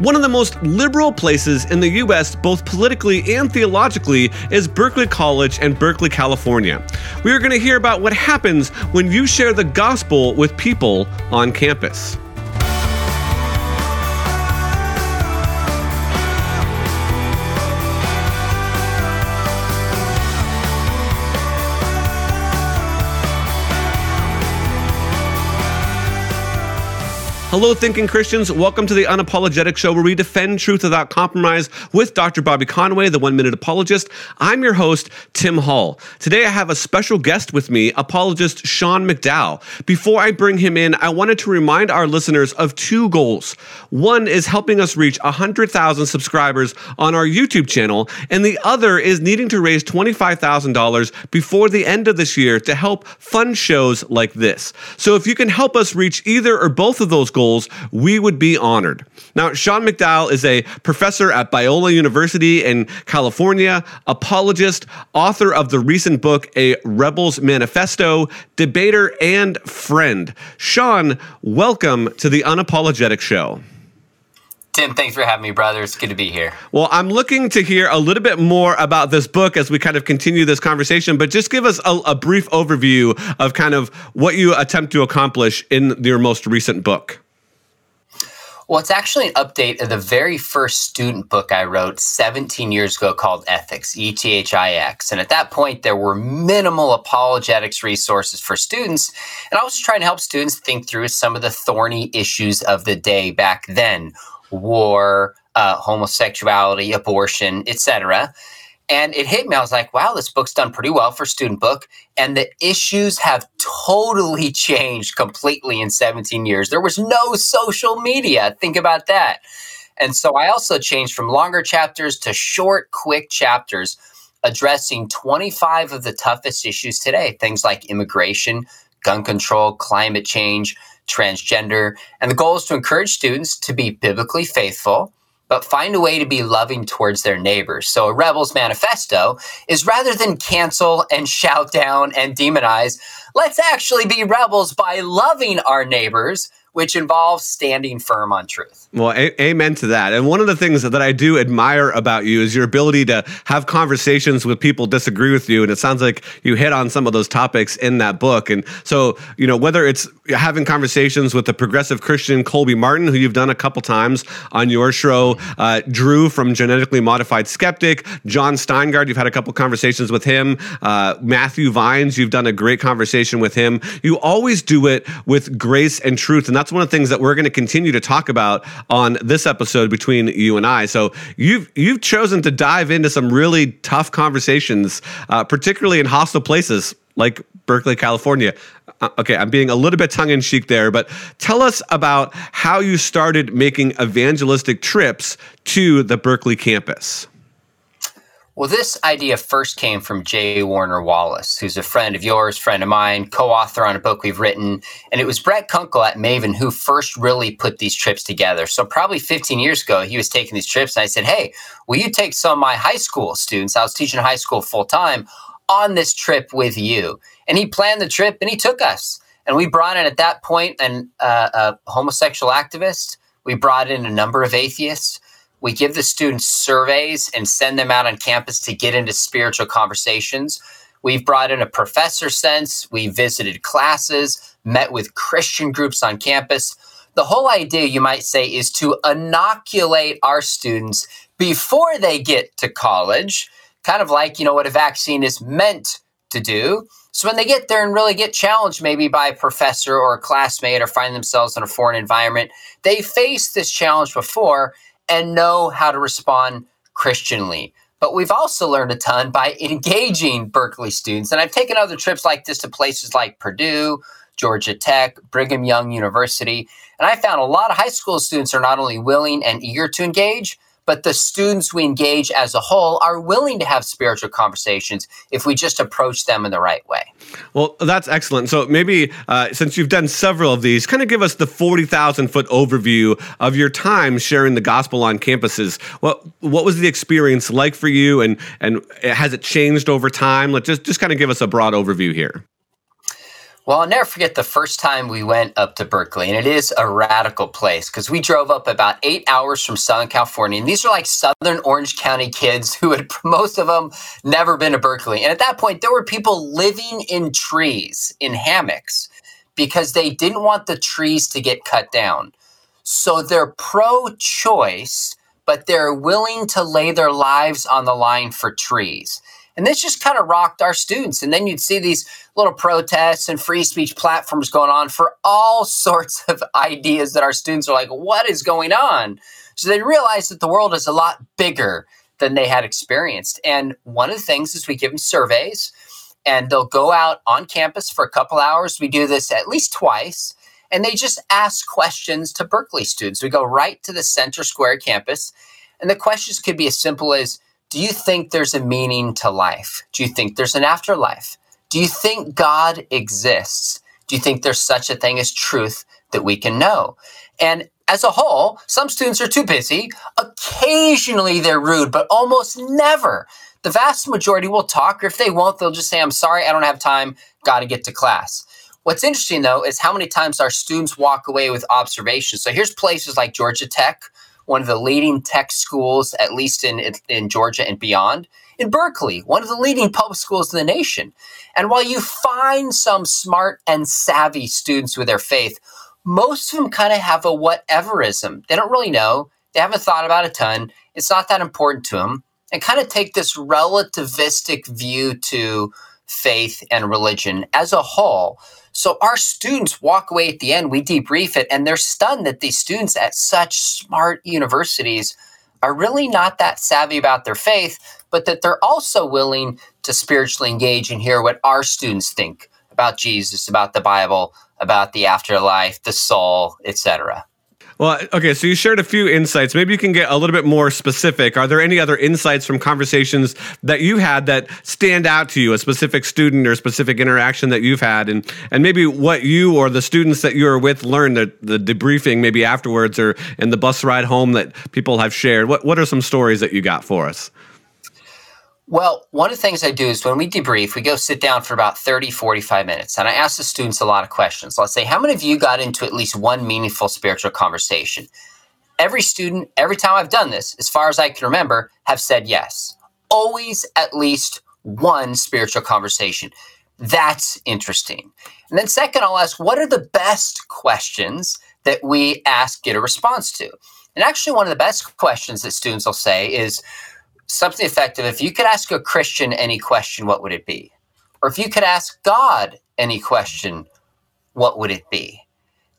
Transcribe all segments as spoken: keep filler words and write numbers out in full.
One of the most liberal places in the U S, both politically and theologically, is Berkeley College in Berkeley, California. We are going to hear about what happens when you share the gospel with people on campus. Hello, Thinking Christians. Welcome to The Unapologetic Show, where we defend truth without compromise with Doctor Bobby Conway, the one-minute apologist. I'm your host, Tim Hall. Today, I have a special guest with me, apologist Sean McDowell. Before I bring him in, I wanted to remind our listeners of two goals. One is helping us reach one hundred thousand subscribers on our YouTube channel, and the other is needing to raise twenty-five thousand dollars before the end of this year to help fund shows like this. So if you can help us reach either or both of those goals, Goals, we would be honored. Now, Sean McDowell is a professor at Biola University in California, apologist, author of the recent book, A Rebel's Manifesto, debater, and friend. Sean, welcome to The Unapologetic Show. Tim, thanks for having me, brother. It's good to be here. Well, I'm looking to hear a little bit more about this book as we kind of continue this conversation, but just give us a, a brief overview of kind of what you attempt to accomplish in your most recent book. Well, it's actually an update of the very first student book I wrote seventeen years ago called Ethics, E T H I X. And at that point, there were minimal apologetics resources for students. And I was trying to help students think through some of the thorny issues of the day back then: war, uh, homosexuality, abortion, et cetera. And it hit me. I was like, wow, this book's done pretty well for a student book. And the issues have totally changed completely in seventeen years. There was no social media. Think about that. And so I also changed from longer chapters to short, quick chapters addressing twenty-five of the toughest issues today. Things like immigration, gun control, climate change, transgender. And the goal is to encourage students to be biblically faithful, but find a way to be loving towards their neighbors. So A Rebel's Manifesto is, rather than cancel and shout down and demonize, let's actually be rebels by loving our neighbors, which involves standing firm on truth. Well, a- amen to that. And one of the things that I do admire about you is your ability to have conversations with people who disagree with you. And it sounds like you hit on some of those topics in that book. And so, you know, whether it's having conversations with the progressive Christian Colby Martin, who you've done a couple times on your show, uh, Drew from Genetically Modified Skeptic, John Steingard, you've had a couple conversations with him, uh, Matthew Vines, you've done a great conversation with him. You always do it with grace and truth. And that's one of the things that we're going to continue to talk about on this episode between you and I. So you've you've chosen to dive into some really tough conversations, uh, particularly in hostile places like Berkeley, California. Uh, okay, I'm being a little bit tongue-in-cheek there, but tell us about how you started making evangelistic trips to the Berkeley campus. Well, this idea first came from Jay Warner Wallace, who's a friend of yours, friend of mine, co-author on a book we've written. And it was Brett Kunkel at Maven who first really put these trips together. So probably fifteen years ago, he was taking these trips. And I said, hey, will you take some of my high school students? I was teaching high school full time on this trip with you. And he planned the trip and he took us. And we brought in at that point an, uh, a homosexual activist. We brought in a number of atheists. We give the students surveys and send them out on campus to get into spiritual conversations. We've brought in a professor sense. We visited classes, met with Christian groups on campus. The whole idea, you might say, is to inoculate our students before they get to college, kind of like, you know, what a vaccine is meant to do. So when they get there and really get challenged maybe by a professor or a classmate or find themselves in a foreign environment, they face this challenge before and know how to respond Christianly. But we've also learned a ton by engaging Berkeley students. And I've taken other trips like this to places like Purdue, Georgia Tech, Brigham Young University. And I found a lot of high school students are not only willing and eager to engage, but the students we engage as a whole are willing to have spiritual conversations if we just approach them in the right way. Well, that's excellent. So maybe uh, since you've done several of these, kind of give us the forty thousand foot overview of your time sharing the gospel on campuses. What what was the experience like for you, and and has it changed over time? Let's just, just kind of give us a broad overview here. Well, I'll never forget the first time we went up to Berkeley, and it is a radical place because we drove up about eight hours from Southern California. And these are like Southern Orange County kids who had, most of them, never been to Berkeley. And at that point, there were people living in trees, in hammocks, because they didn't want the trees to get cut down. So they're pro-choice, but they're willing to lay their lives on the line for trees. And this just kind of rocked our students. And then you'd see these little protests and free speech platforms going on for all sorts of ideas that our students are like, what is going on? So they realized that the world is a lot bigger than they had experienced. And one of the things is we give them surveys, and they'll go out on campus for a couple hours. We do this at least twice. And they just ask questions to Berkeley students. We go right to the Center Square campus. And the questions could be as simple as, do you think there's a meaning to life? Do you think there's an afterlife? Do you think God exists? Do you think there's such a thing as truth that we can know? And as a whole, some students are too busy. Occasionally they're rude, but almost never. The vast majority will talk, or if they won't, they'll just say, I'm sorry, I don't have time, gotta get to class. What's interesting though is how many times our students walk away with observations. So here's places like Georgia Tech, one of the leading tech schools, at least in, in, in Georgia and beyond, in Berkeley, one of the leading public schools in the nation. And while you find some smart and savvy students with their faith, most of them kind of have a whateverism. They don't really know. They haven't thought about a ton. It's not that important to them. And kind of take this relativistic view to faith and religion as a whole. So our students walk away at the end, we debrief it, and they're stunned that these students at such smart universities are really not that savvy about their faith, but that they're also willing to spiritually engage and hear what our students think about Jesus, about the Bible, about the afterlife, the soul, et cetera. Well, okay, so you shared a few insights. Maybe you can get a little bit more specific. Are there any other insights from conversations that you had that stand out to you, a specific student or specific interaction that you've had, and and maybe what you or the students that you were with learned, the, the debriefing maybe afterwards or in the bus ride home that people have shared? What what are some stories that you got for us? Well, one of the things I do is when we debrief, we go sit down for about thirty, forty-five minutes, and I ask the students a lot of questions. So I'll say, how many of you got into at least one meaningful spiritual conversation? Every student, every time I've done this, as far as I can remember, have said yes. Always at least one spiritual conversation. That's interesting. And then second, I'll ask, what are the best questions that we ask, get a response to? And actually, one of the best questions that students will say is, something effective, if you could ask a Christian any question, what would it be? Or if you could ask God any question, what would it be?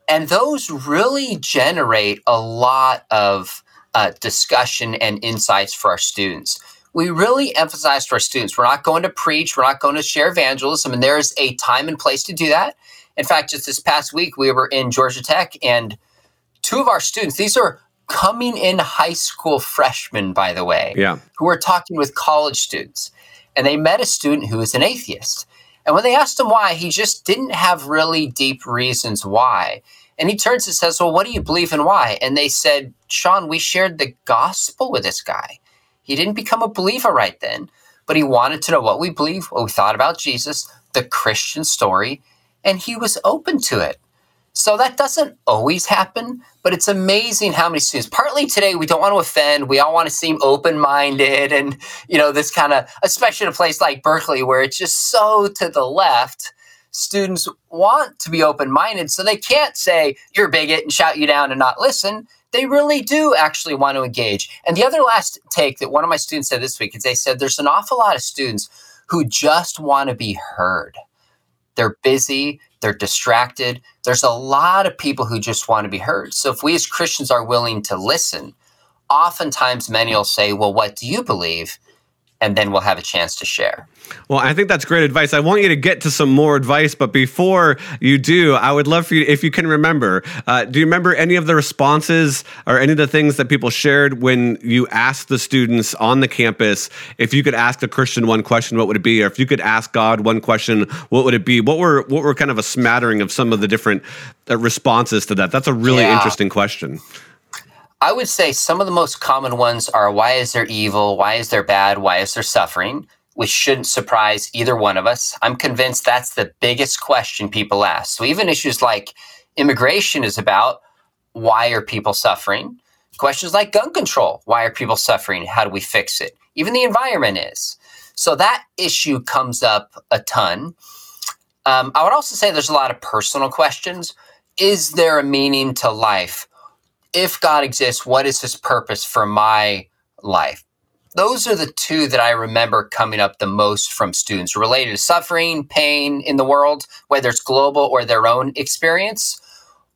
And those really generate a lot of uh, discussion and insights for our students. We really emphasize to our students, we're not going to preach, we're not going to share evangelism, and there is a time and place to do that. In fact, just this past week, we were in Georgia Tech, and two of our students, these are coming in high school freshmen, by the way, yeah. who are talking with college students. And they met a student who was an atheist. And when they asked him why, he just didn't have really deep reasons why. And he turns and says, well, what do you believe and why? And they said, Sean, we shared the gospel with this guy. He didn't become a believer right then, but he wanted to know what we believe, what we thought about Jesus, the Christian story, and he was open to it. So that doesn't always happen, but it's amazing how many students, partly today, we don't want to offend. We all want to seem open-minded and, you know, this kind of, especially in a place like Berkeley where it's just so to the left, students want to be open-minded. So they can't say, you're a bigot and shout you down and not listen. They really do actually want to engage. And the other last take that one of my students said this week is they said, there's an awful lot of students who just want to be heard. They're busy, they're distracted. There's a lot of people who just want to be heard. So if we as Christians are willing to listen, oftentimes many will say, well, what do you believe? And then we'll have a chance to share. Well, I think that's great advice. I want you to get to some more advice, but before you do, I would love for you, if you can remember, uh, do you remember any of the responses or any of the things that people shared when you asked the students on the campus, if you could ask a Christian one question, what would it be? Or if you could ask God one question, what would it be? What were what were kind of a smattering of some of the different uh, responses to that? That's a really yeah. interesting question. I would say some of the most common ones are, why is there evil? Why is there bad? Why is there suffering? which shouldn't surprise either one of us. I'm convinced that's the biggest question people ask. So even issues like immigration is about, why are people suffering? Questions like gun control, why are people suffering? How do we fix it? Even the environment is. So that issue comes up a ton. Um, I would also say there's a lot of personal questions. Is there a meaning to life? If God exists, what is his purpose for my life? Those are the two that I remember coming up the most from students related to suffering, pain in the world, whether it's global or their own experience,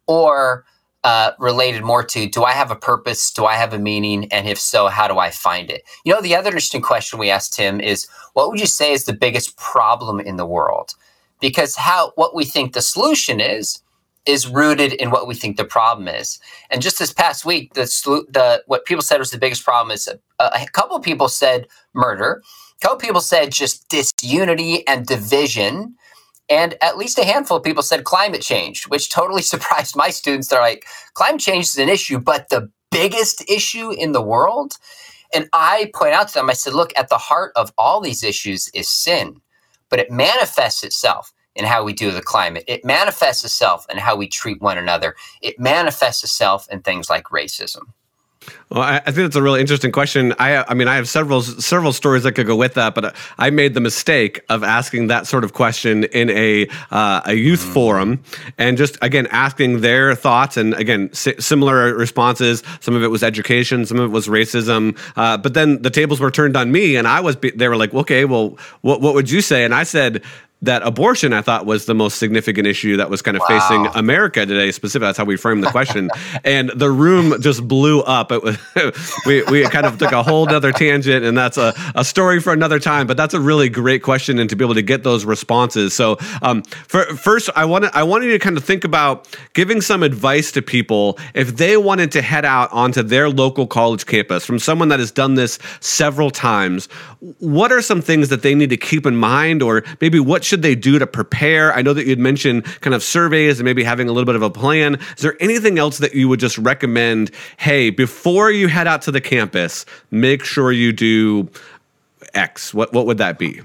or uh, related more to, do I have a purpose? Do I have a meaning? And if so, how do I find it? You know, the other interesting question we asked him is, what would you say is the biggest problem in the world? Because how what we think the solution is, is rooted in what we think the problem is. And just this past week, the, the what people said was the biggest problem is a, a couple of people said murder, a couple of people said just disunity and division, and at least a handful of people said climate change, which totally surprised my students. They're like, climate change is an issue, but the biggest issue in the world? And I point out to them, I said, look, at the heart of all these issues is sin, but it manifests itself in how we do the climate. It manifests itself in how we treat one another. It manifests itself in things like racism. Well, I, I think that's a really interesting question. I, I mean, I have several several stories that could go with that, but I made the mistake of asking that sort of question in a uh, a youth mm-hmm. forum, and just again asking their thoughts, and again si- similar responses. Some of it was education, some of it was racism. Uh, but then the tables were turned on me, and I was be- they were like, okay, well, what what would you say? And I said that abortion, I thought, was the most significant issue that was kind of wow. facing America today, specifically. That's how we framed the question. And the room just blew up. It was, we, we kind of took a whole other tangent, and that's a, a story for another time. But that's a really great question, and to be able to get those responses. So um, for, first, I wanted, I wanted you to kind of think about giving some advice to people if they wanted to head out onto their local college campus from someone that has done this several times. What are some things that they need to keep in mind, or maybe what should should they do to prepare? I know that you'd mentioned kind of surveys and maybe having a little bit of a plan. Is there anything else that you would just recommend? Hey, before you head out to the campus, make sure you do X. What what would that be?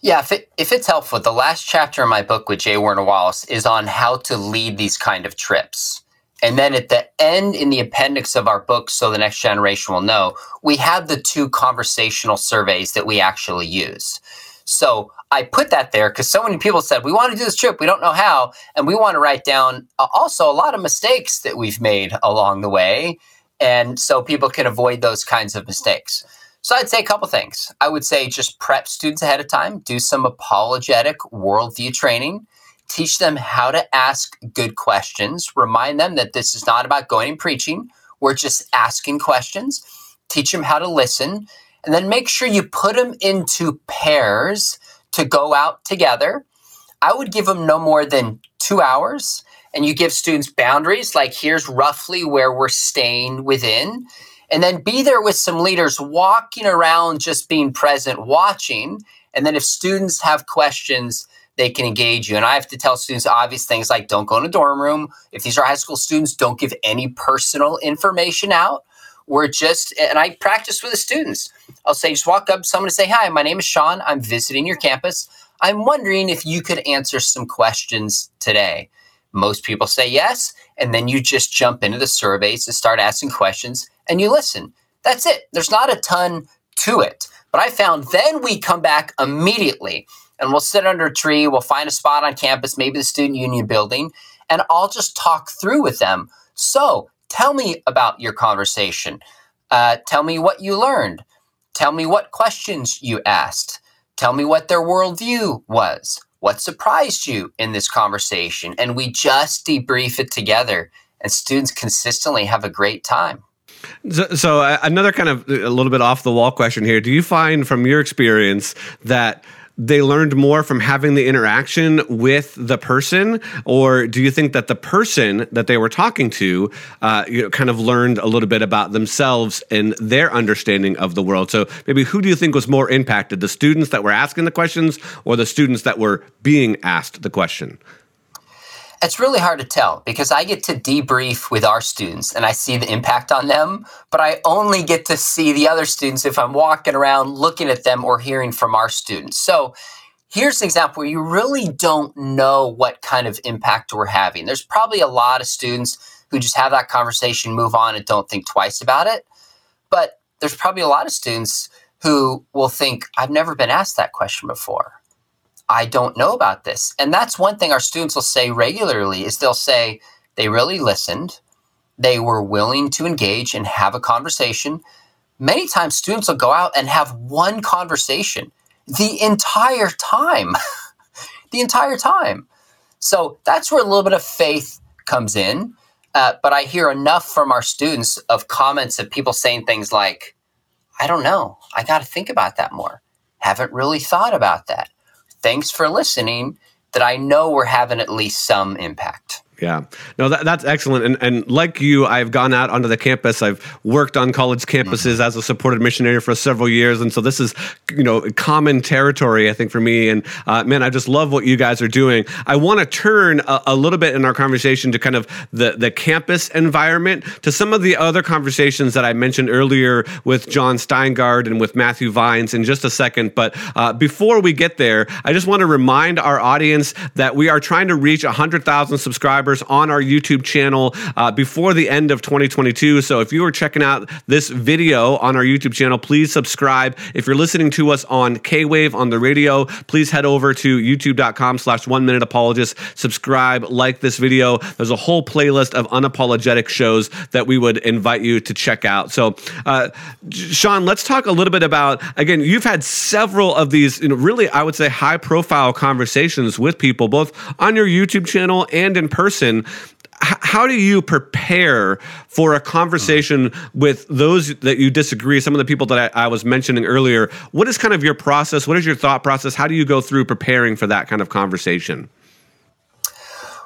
Yeah, if, it, if it's helpful, the last chapter in my book with Jay Warner Wallace is on how to lead these kind of trips. And then at the end, in the appendix of our book, So the Next Generation Will Know, we have the two conversational surveys that we actually use. So I put that there because so many people said, we want to do this trip, we don't know how, and we want to write down uh, also a lot of mistakes that we've made along the way, and so people can avoid those kinds of mistakes. So I'd say a couple things. I would say just prep students ahead of time, do some apologetic worldview training, teach them how to ask good questions, remind them that this is not about going and preaching, we're just asking questions, teach them how to listen, and then make sure you put them into pairs to go out together. I would give them no more than two hours, and you give students boundaries, like here's roughly where we're staying within, and then be there with some leaders walking around, just being present, watching, and then if students have questions, they can engage you. And I have to tell students obvious things like don't go in a dorm room. If these are high school students, don't give any personal information out. We're just, and I practice with the students. I'll say, just walk up to someone and say, hi, my name is Sean. I'm visiting your campus. I'm wondering if you could answer some questions today. Most people say yes. And then you just jump into the surveys and start asking questions and you listen. That's it. There's not a ton to it. But I found then we come back immediately and we'll sit under a tree. We'll find a spot on campus, maybe the student union building, and I'll just talk through with them. So tell me about your conversation. Uh, tell me what you learned. Tell me what questions you asked. Tell me what their worldview was. What surprised you in this conversation? And we just debrief it together, and students consistently have a great time. So, so uh, another kind of a little bit off the wall question here. Do you find from your experience that they learned more from having the interaction with the person, or do you think that the person that they were talking to uh, you know, kind of learned a little bit about themselves and their understanding of the world? So maybe who do you think was more impacted, the students that were asking the questions or the students that were being asked the question? It's really hard to tell because I get to debrief with our students and I see the impact on them, but I only get to see the other students if I'm walking around looking at them or hearing from our students. So here's an example where you really don't know what kind of impact we're having. There's probably a lot of students who just have that conversation, move on, and don't think twice about it. But there's probably a lot of students who will think, I've never been asked that question before. I don't know about this. And that's one thing our students will say regularly is they'll say they really listened. They were willing to engage and have a conversation. Many times students will go out and have one conversation the entire time, the entire time. So that's where a little bit of faith comes in. Uh, but I hear enough from our students of comments of people saying things like, I don't know, I got to think about that more. Haven't really thought about that. Thanks for listening, that I know we're having at least some impact. Yeah. No, that, that's excellent. And and like you, I've gone out onto the campus. I've worked on college campuses mm-hmm. as a supported missionary for several years. And so this is, you know, common territory, I think, for me. And uh, man, I just love what you guys are doing. I want to turn a, a little bit in our conversation to kind of the, the campus environment, to some of the other conversations that I mentioned earlier with John Steingard and with Matthew Vines in just a second. But uh, before we get there, I just want to remind our audience that we are trying to reach one hundred thousand subscribers on our YouTube channel uh, before the end of twenty twenty-two. So if you are checking out this video on our YouTube channel, please subscribe. If you're listening to us on K-Wave on the radio, please head over to youtube.com slash one minute apologist. Subscribe, like this video. There's a whole playlist of unapologetic shows that we would invite you to check out. So uh, Sean, let's talk a little bit about, again, you've had several of these, you know, really, I would say high profile conversations with people, both on your YouTube channel and in person. How do you prepare for a conversation with those that you disagree, some of the people that I, I was mentioning earlier? What is kind of your process? What is your thought process? How do you go through preparing for that kind of conversation?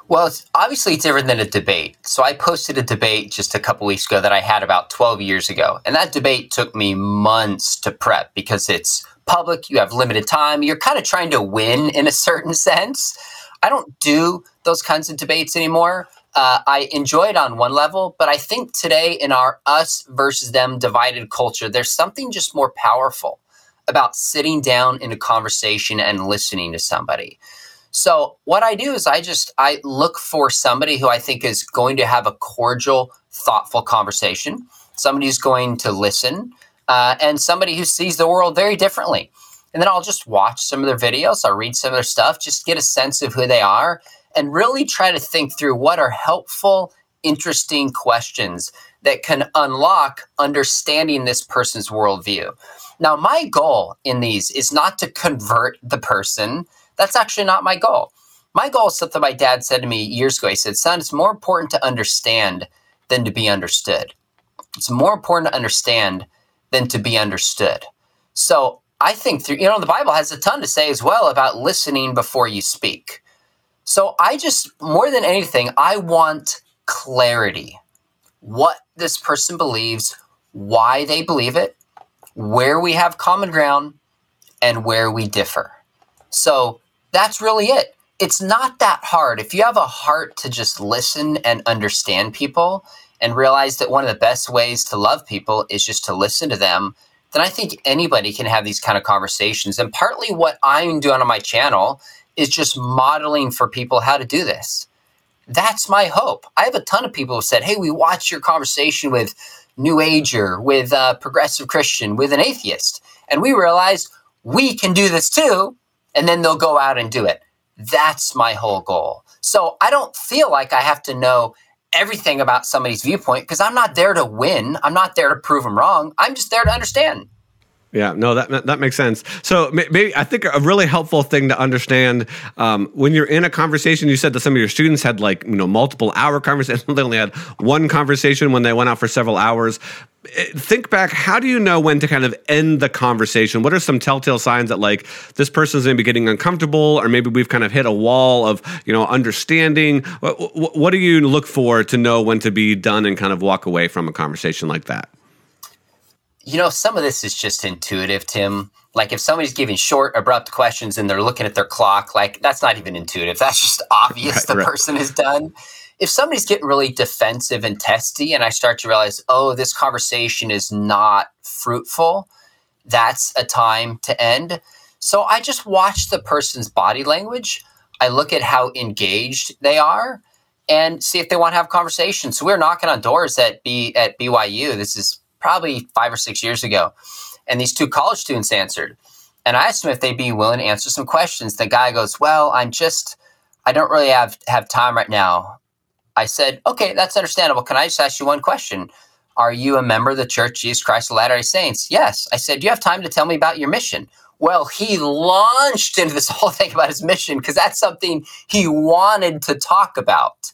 Well, it's obviously different than a debate. So I posted a debate just a couple weeks ago that I had about twelve years ago. And that debate took me months to prep because it's public, you have limited time, you're kind of trying to win in a certain sense. I don't do those kinds of debates anymore. Uh, I enjoy it on one level, but I think today in our us versus them divided culture, there's something just more powerful about sitting down in a conversation and listening to somebody. So what I do is I just, I look for somebody who I think is going to have a cordial, thoughtful conversation, somebody who's going to listen, uh, and somebody who sees the world very differently. And then I'll just watch some of their videos. I'll read some of their stuff, just get a sense of who they are and really try to think through what are helpful, interesting questions that can unlock understanding this person's worldview. Now, my goal in these is not to convert the person. That's actually not my goal. My goal is something my dad said to me years ago. He said, son, it's more important to understand than to be understood. It's more important to understand than to be understood. So I think, through, you know, the Bible has a ton to say as well about listening before you speak. So I just, more than anything, I want clarity. What this person believes, why they believe it, where we have common ground, and where we differ. So that's really it. It's not that hard. If you have a heart to just listen and understand people and realize that one of the best ways to love people is just to listen to them, then I think anybody can have these kind of conversations. And partly what I'm doing on my channel is just modeling for people how to do this. That's my hope. I have a ton of people who said, hey, we watched your conversation with New Ager, with a progressive Christian, with an atheist. And we realized we can do this too. And then they'll go out and do it. That's my whole goal. So I don't feel like I have to know everything about somebody's viewpoint because I'm not there to win. I'm not there to prove them wrong. I'm just there to understand. Yeah, no, that that makes sense. So maybe I think a really helpful thing to understand um, when you're in a conversation, you said that some of your students had like, you know, multiple hour conversations. They only had one conversation when they went out for several hours. Think back, how do you know when to kind of end the conversation? What are some telltale signs that like this person's maybe getting uncomfortable or maybe we've kind of hit a wall of, you know, understanding? What, what do you look for to know when to be done and kind of walk away from a conversation like that? You know, some of this is just intuitive, Tim. Like if somebody's giving short, abrupt questions and they're looking at their clock, like that's not even intuitive. That's just obvious right, the right. person is done. If somebody's getting really defensive and testy and I start to realize, oh, this conversation is not fruitful, that's a time to end. So I just watch the person's body language. I look at how engaged they are and see if they want to have conversations. So we were knocking on doors at B at B Y U. This is probably five or six years ago. And these two college students answered. And I asked them if they'd be willing to answer some questions. The guy goes, well, I'm just, I don't really have, have time right now. I said, okay, that's understandable. Can I just ask you one question? Are you a member of the Church, Jesus Christ of Latter-day Saints? Yes. I said, do you have time to tell me about your mission? Well, he launched into this whole thing about his mission because that's something he wanted to talk about.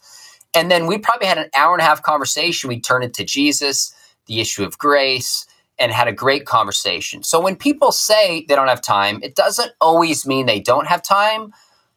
And then we probably had an hour and a half conversation. We turned it to Jesus, the issue of grace, and had a great conversation. So when people say they don't have time, it doesn't always mean they don't have time,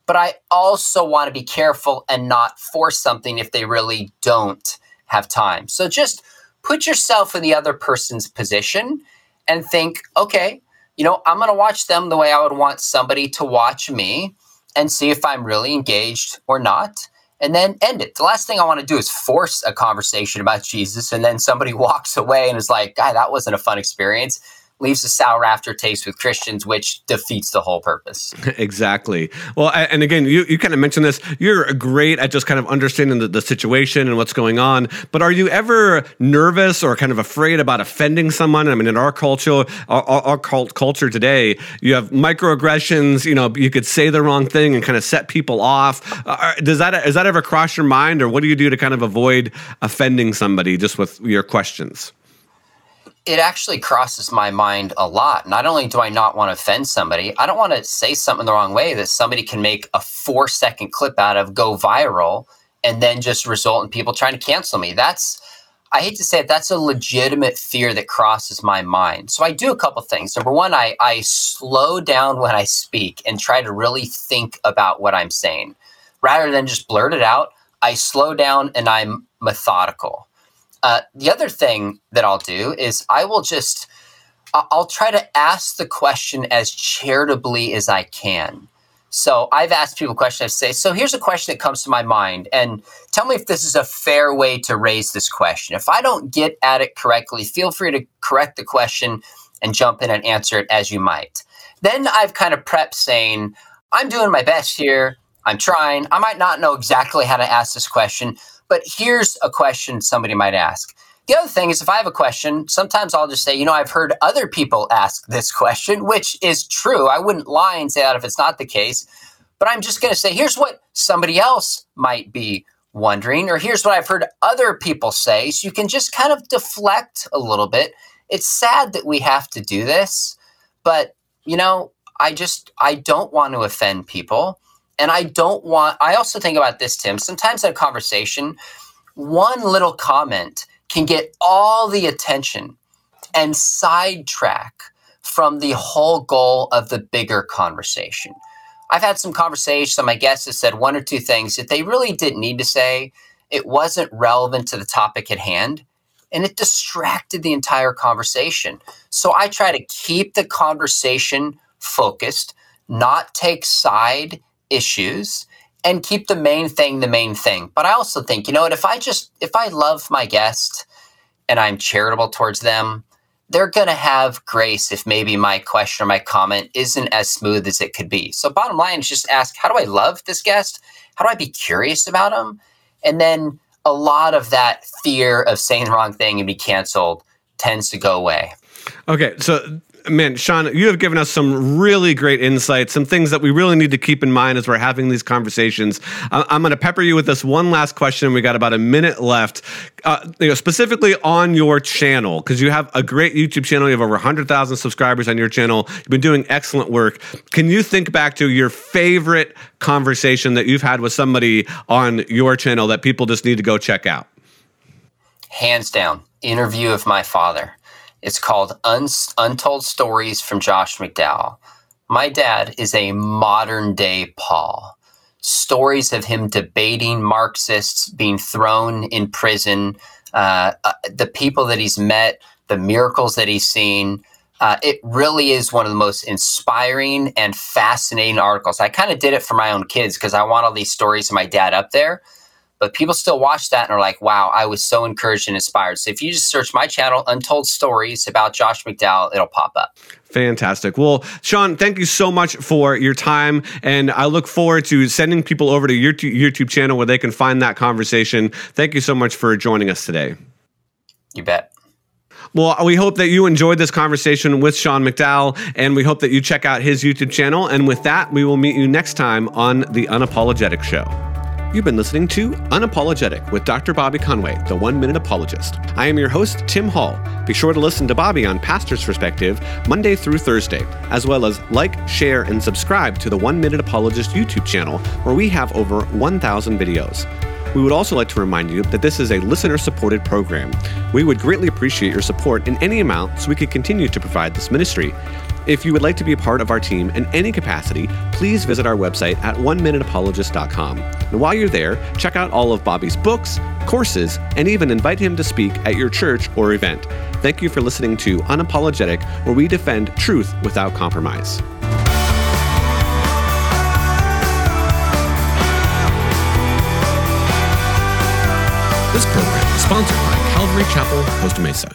but I also want to be careful and not force something if they really don't have time. So just put yourself in the other person's position and think, okay, you know, I'm going to watch them the way I would want somebody to watch me and see if I'm really engaged or not, and then end it. The last thing I want to do is force a conversation about Jesus, and then somebody walks away and is like, God, that wasn't a fun experience. Leaves a sour aftertaste with Christians, which defeats the whole purpose. Exactly. Well, and again, you, you kind of mentioned this. You're great at just kind of understanding the, the situation and what's going on. But are you ever nervous or kind of afraid about offending someone? I mean, in our culture, our, our cult culture today, you have microaggressions. You know, you could say the wrong thing and kind of set people off. Uh, does that does that ever cross your mind, or what do you do to kind of avoid offending somebody just with your questions? It actually crosses my mind a lot. Not only do I not want to offend somebody, I don't want to say something the wrong way that somebody can make a four-second clip out of, go viral, and then just result in people trying to cancel me. That's, I hate to say it, that's a legitimate fear that crosses my mind. So I do a couple things. Number one, I, I slow down when I speak and try to really think about what I'm saying. Rather than just blurt it out, I slow down and I'm methodical. Uh, the other thing that I'll do is I will just, I'll try to ask the question as charitably as I can. So I've asked people questions. I say, so here's a question that comes to my mind, and tell me if this is a fair way to raise this question. If I don't get at it correctly, feel free to correct the question and jump in and answer it as you might. Then I've kind of prepped saying, I'm doing my best here. I'm trying. I might not know exactly how to ask this question, but here's a question somebody might ask. The other thing is, if I have a question, sometimes I'll just say, you know, I've heard other people ask this question, which is true. I wouldn't lie and say that if it's not the case, but I'm just going to say, here's what somebody else might be wondering, or here's what I've heard other people say. So you can just kind of deflect a little bit. It's sad that we have to do this, but you know, I just, I don't want to offend people. And I don't want, I also think about this, Tim, sometimes in a conversation, one little comment can get all the attention and sidetrack from the whole goal of the bigger conversation. I've had some conversations, some of my guests have said one or two things that they really didn't need to say. It wasn't relevant to the topic at hand, and it distracted the entire conversation. So I try to keep the conversation focused, not take side issues, and keep the main thing the main thing. But I also think, you know what, if I just, if I love my guest and I'm charitable towards them, they're going to have grace if maybe my question or my comment isn't as smooth as it could be. So bottom line is just ask, how do I love this guest? How do I be curious about them? And then a lot of that fear of saying the wrong thing and be canceled tends to go away. Okay, so man, Sean, you have given us some really great insights, some things that we really need to keep in mind as we're having these conversations. I'm going to pepper you with this one last question. We got about a minute left, uh, you know, specifically on your channel, because you have a great YouTube channel. You have over one hundred thousand subscribers on your channel. You've been doing excellent work. Can you think back to your favorite conversation that you've had with somebody on your channel that people just need to go check out? Hands down, interview of my father. It's called Un- Untold Stories from Josh McDowell. My dad is a modern-day Paul. Stories of him debating Marxists, being thrown in prison, uh, uh, the people that he's met, the miracles that he's seen. Uh, it really is one of the most inspiring and fascinating articles. I kind of did it for my own kids because I want all these stories of my dad up there. But people still watch that and are like, wow, I was so encouraged and inspired. So if you just search my channel, Untold Stories about Josh McDowell, it'll pop up. Fantastic. Well, Sean, thank you so much for your time. And I look forward to sending people over to your YouTube channel where they can find that conversation. Thank you so much for joining us today. You bet. Well, we hope that you enjoyed this conversation with Sean McDowell, and we hope that you check out his YouTube channel. And with that, we will meet you next time on The Unapologetic Show. You've been listening to Unapologetic with Doctor Bobby Conway, the one-minute apologist. I am your host, Tim Hall. Be sure to listen to Bobby on Pastor's Perspective Monday through Thursday, as well as like, share, and subscribe to the one-minute apologist YouTube channel, where we have over one thousand videos. We would also like to remind you that this is a listener-supported program. We would greatly appreciate your support in any amount so we could continue to provide this ministry. If you would like to be a part of our team in any capacity, please visit our website at one minute apologist dot com. And while you're there, check out all of Bobby's books, courses, and even invite him to speak at your church or event. Thank you for listening to Unapologetic, where we defend truth without compromise. This program is sponsored by Calvary Chapel Costa Mesa.